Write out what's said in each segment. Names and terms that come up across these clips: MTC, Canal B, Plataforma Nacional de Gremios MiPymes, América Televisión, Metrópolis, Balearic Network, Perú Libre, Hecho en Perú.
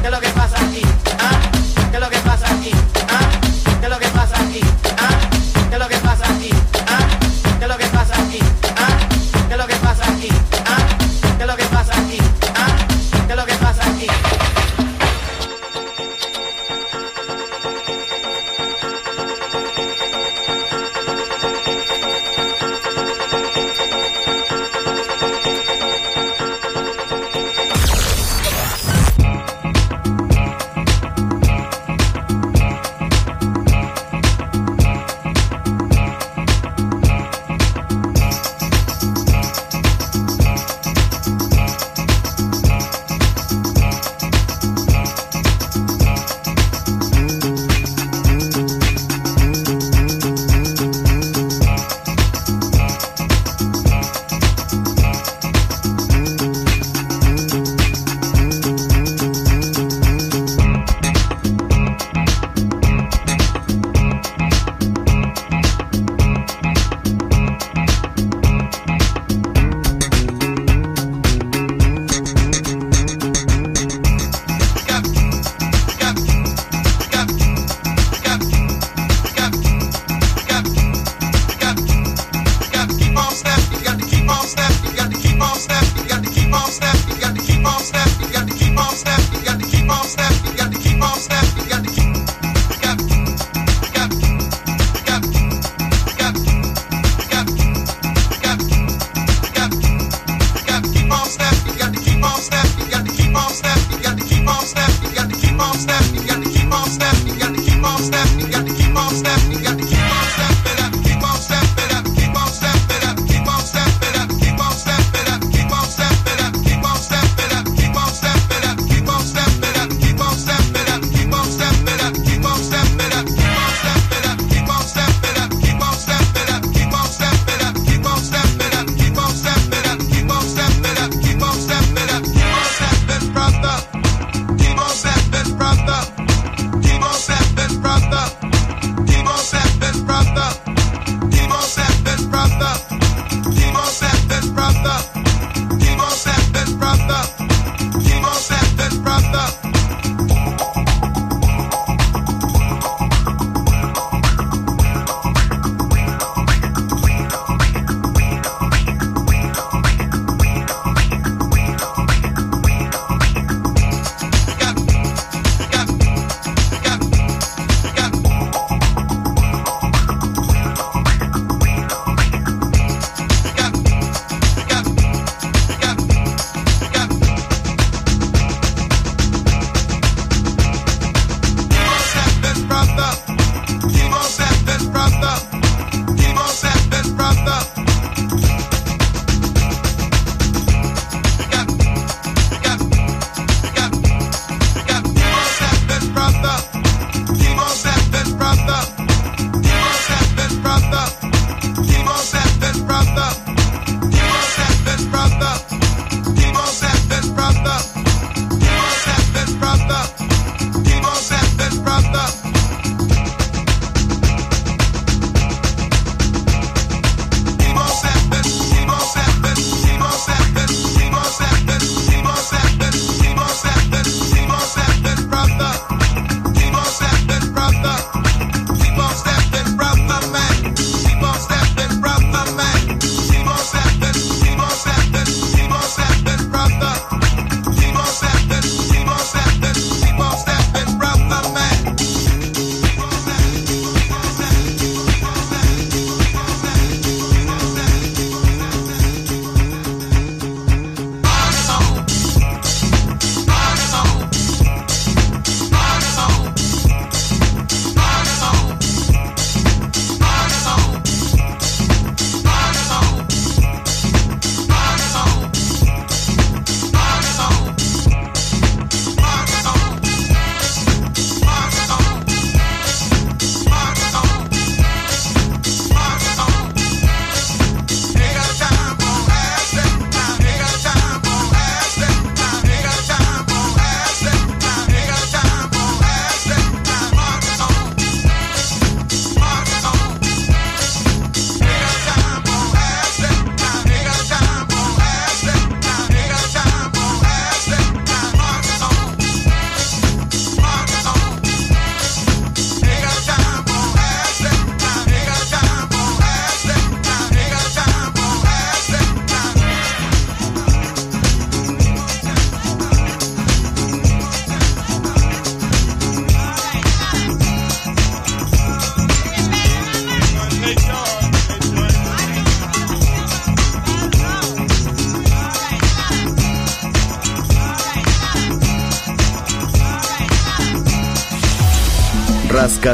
¿Qué es lo que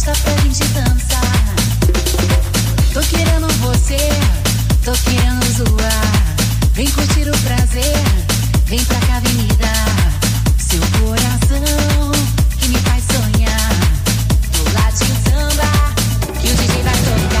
festa pra gente dançar. Tô querendo você, tô querendo zoar. Vem curtir o prazer, vem pra cá, vem me dar seu coração que me faz sonhar. Do latim samba que o DJ vai tocar.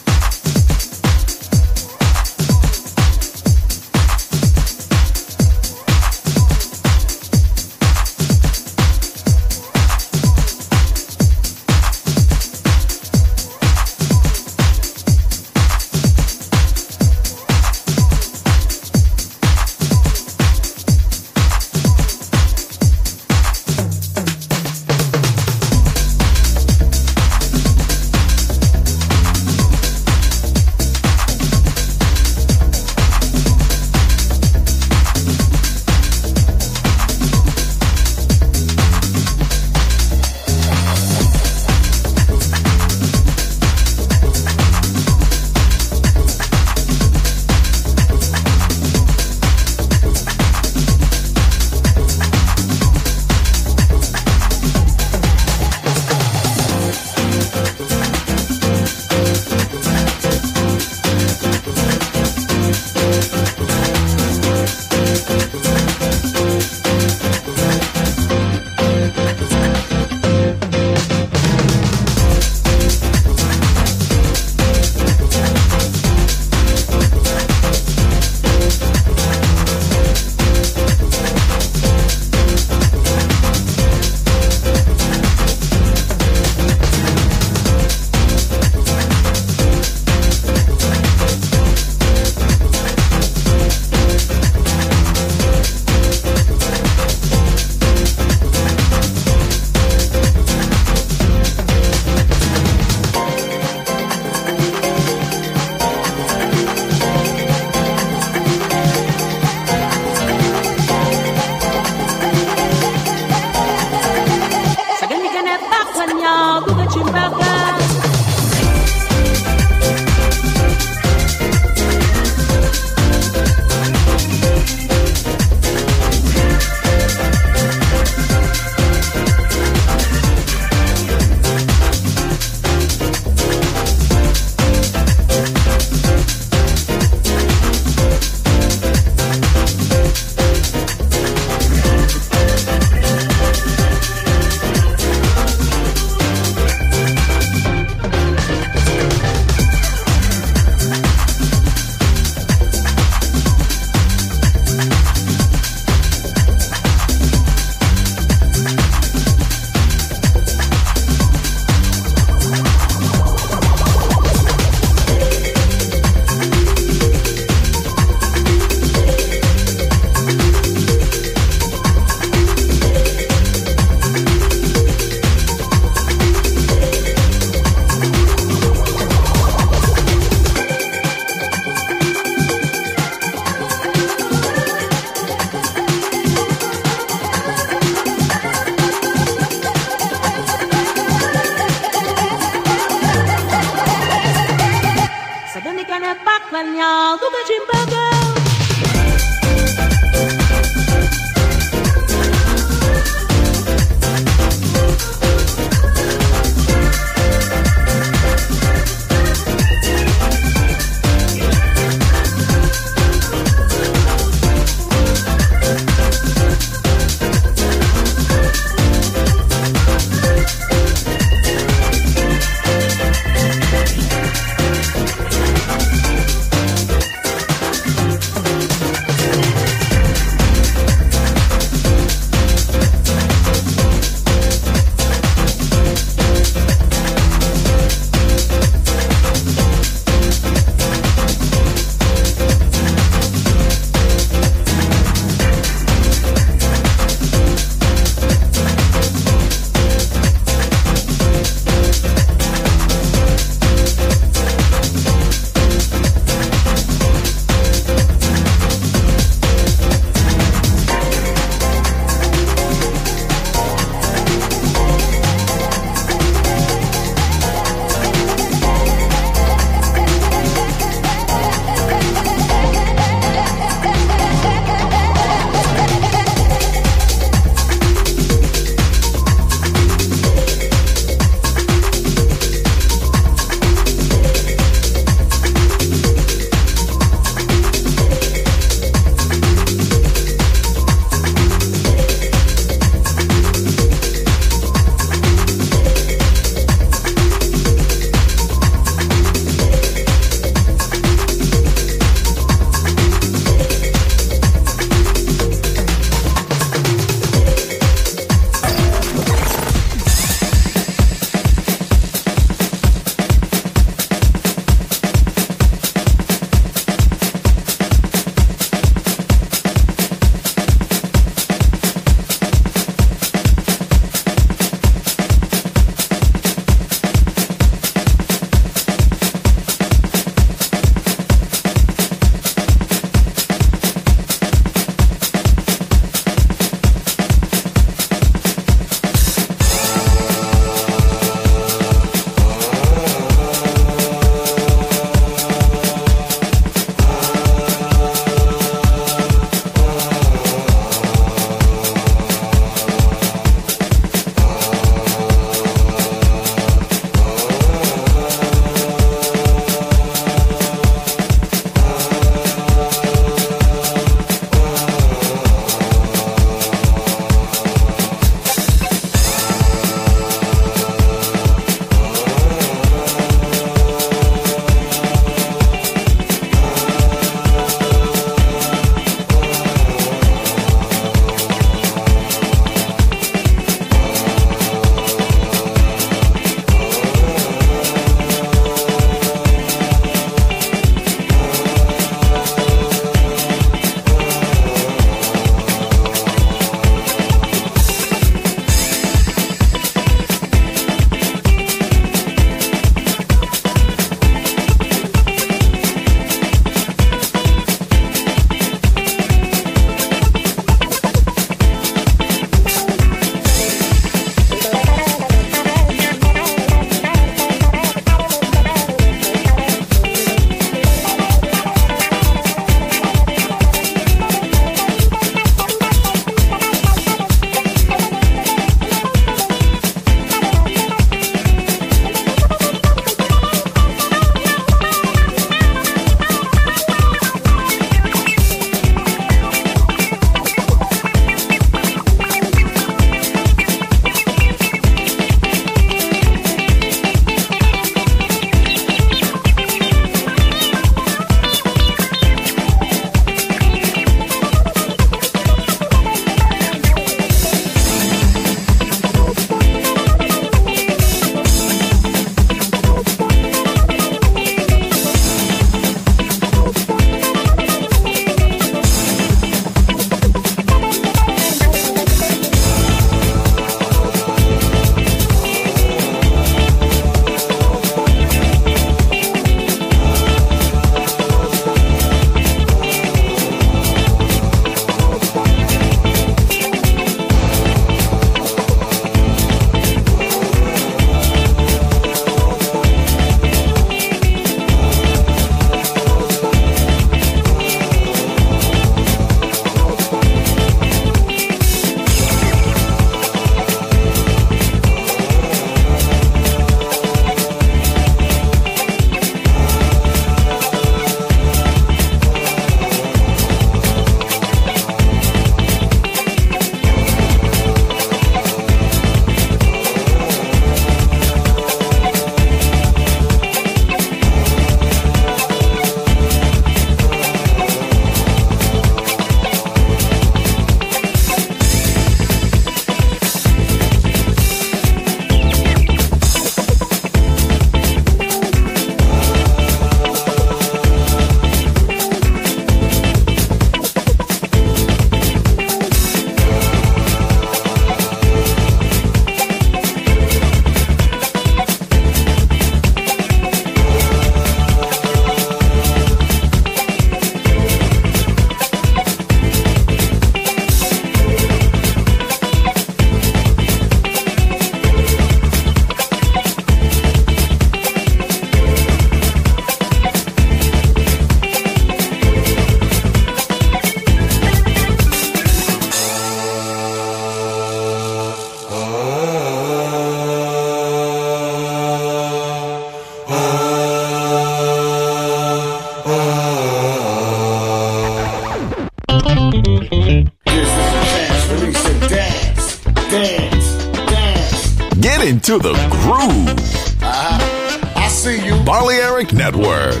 to the groove. I see you. Balearic Network,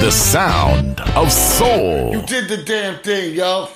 the sound of soul. You did the damn thing, yo.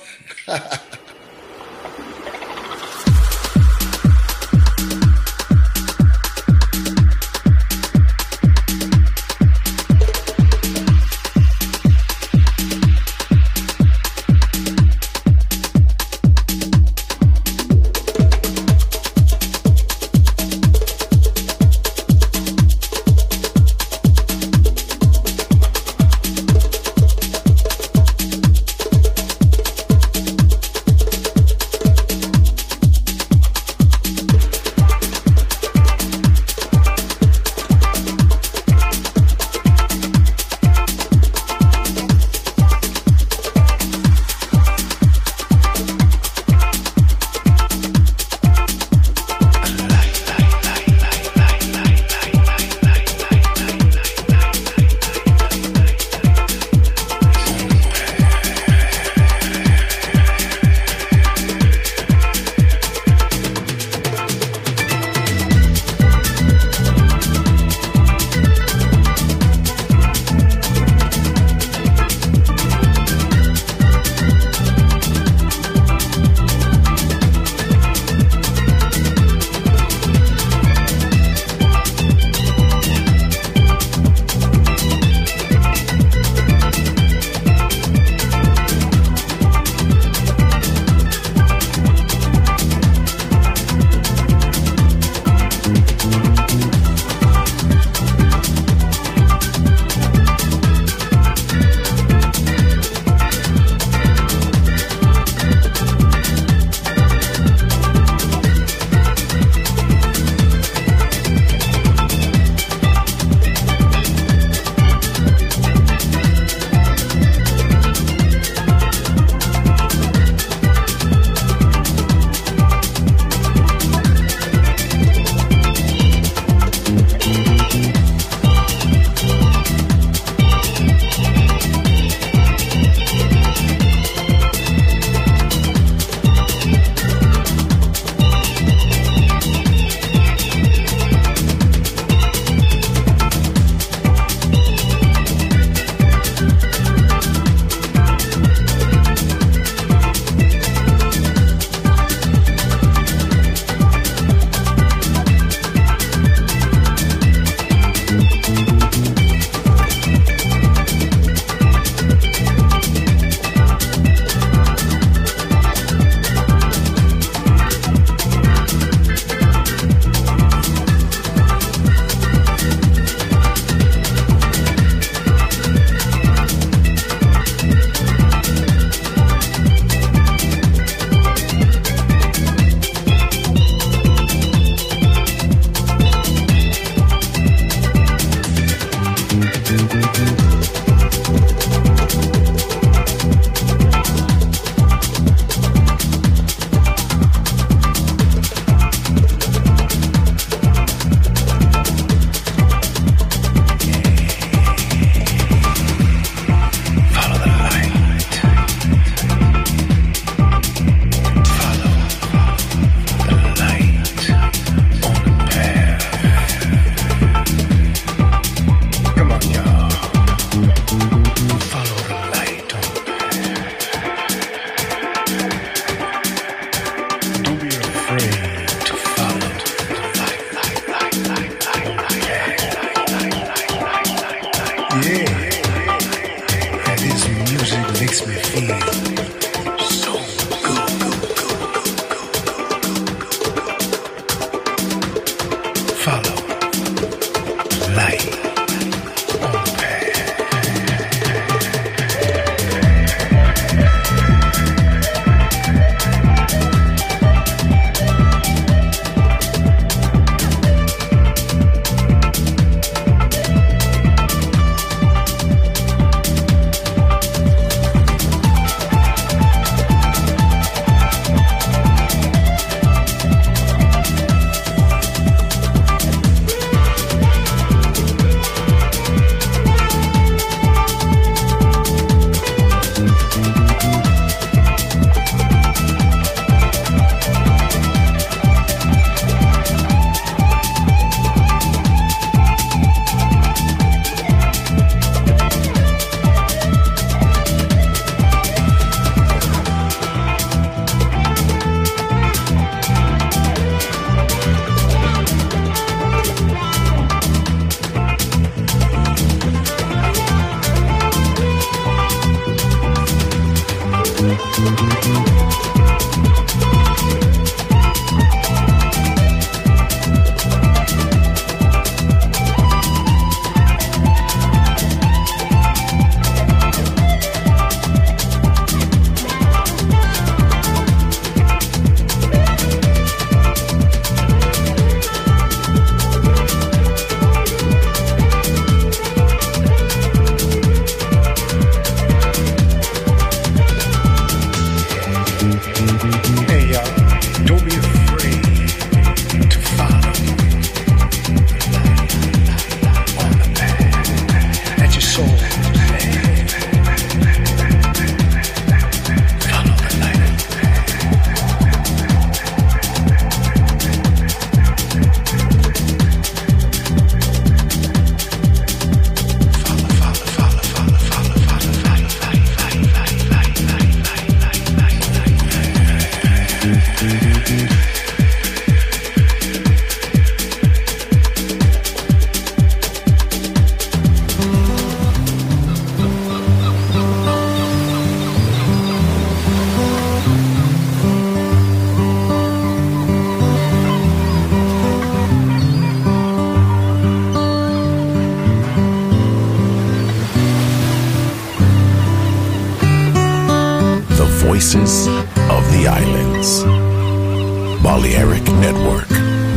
Balearic Network,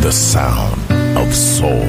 the sound of soul.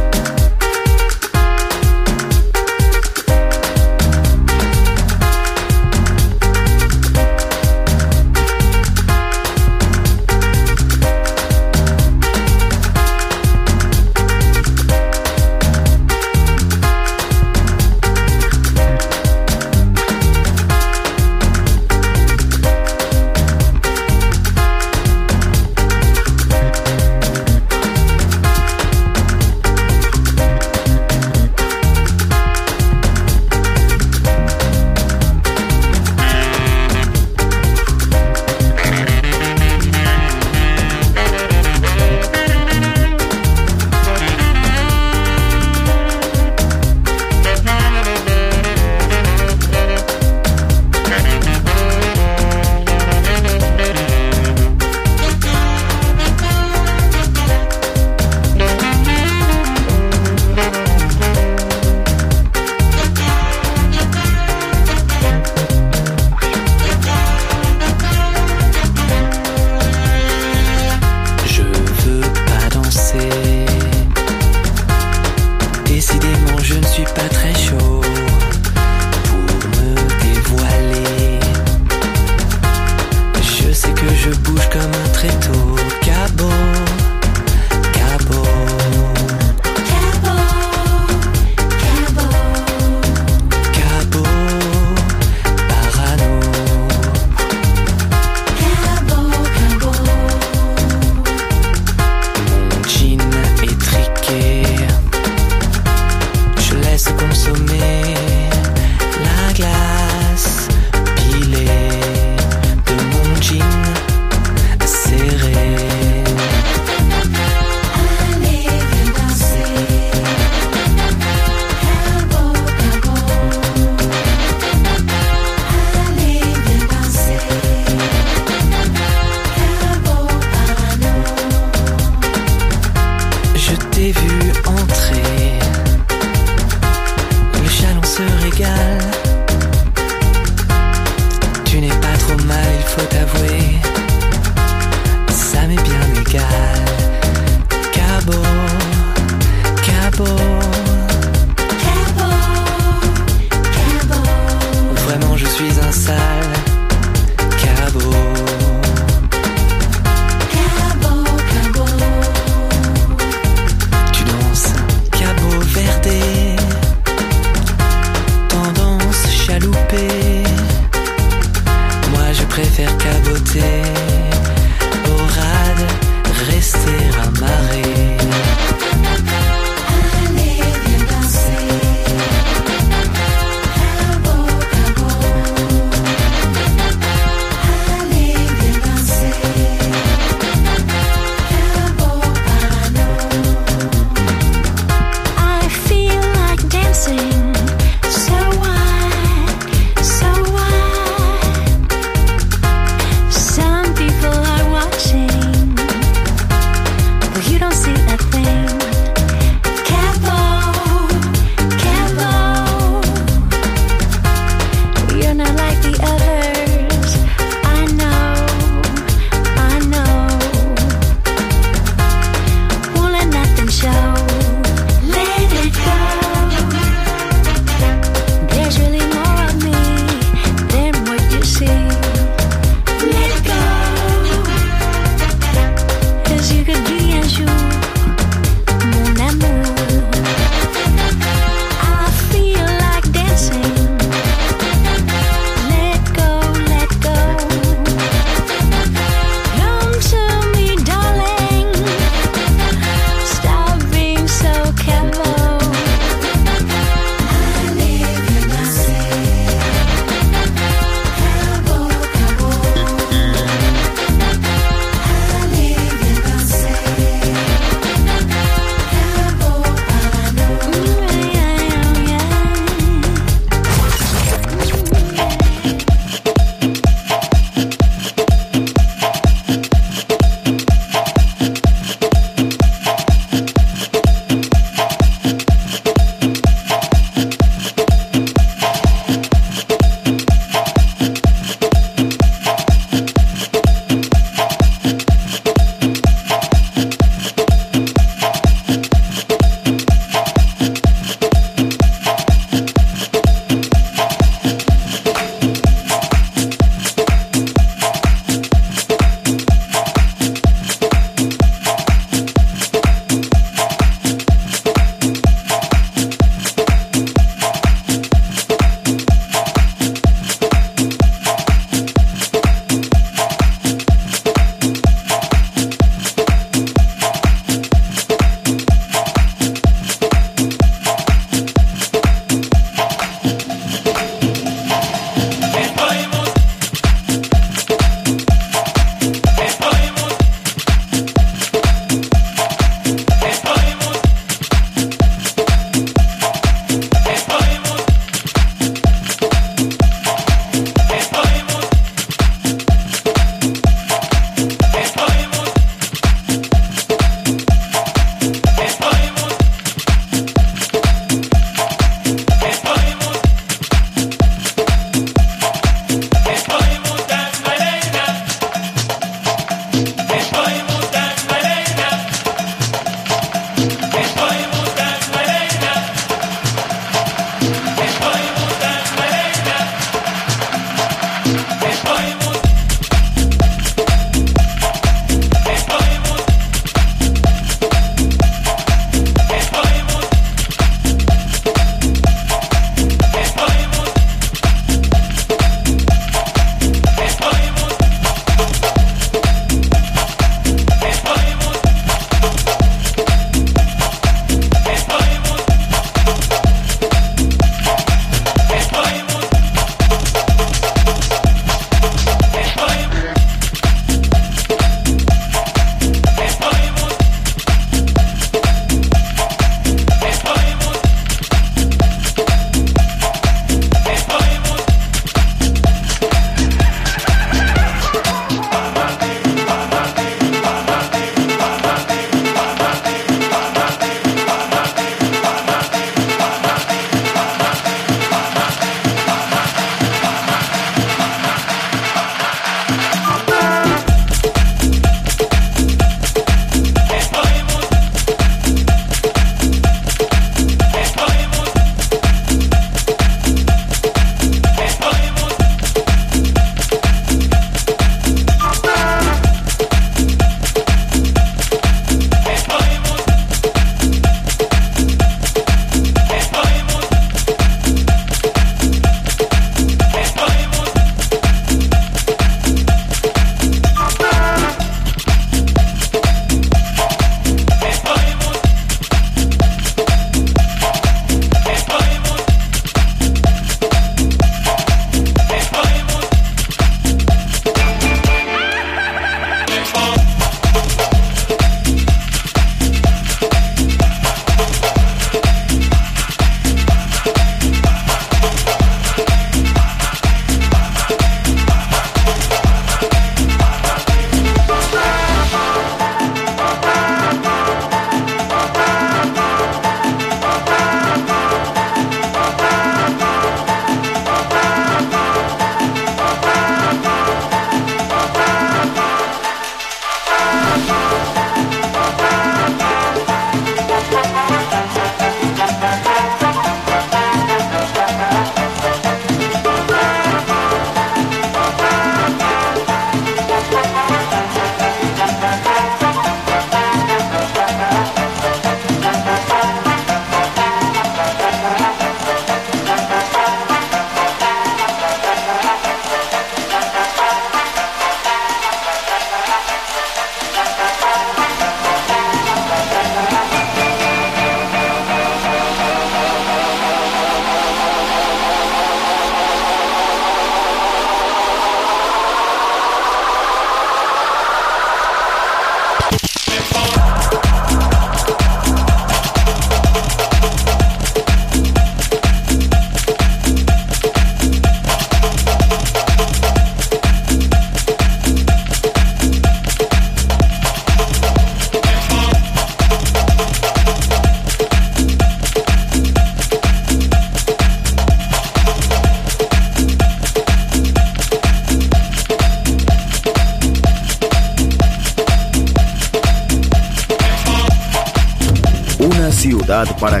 ciudad para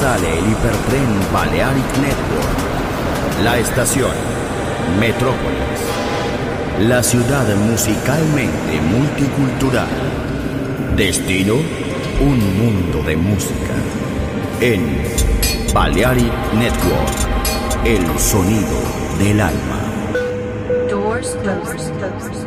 sale el hipertren Balearic Network. La estación Metrópolis, la ciudad musicalmente multicultural. Destino, un mundo de música. En Balearic Network, el sonido del alma. Doors closed.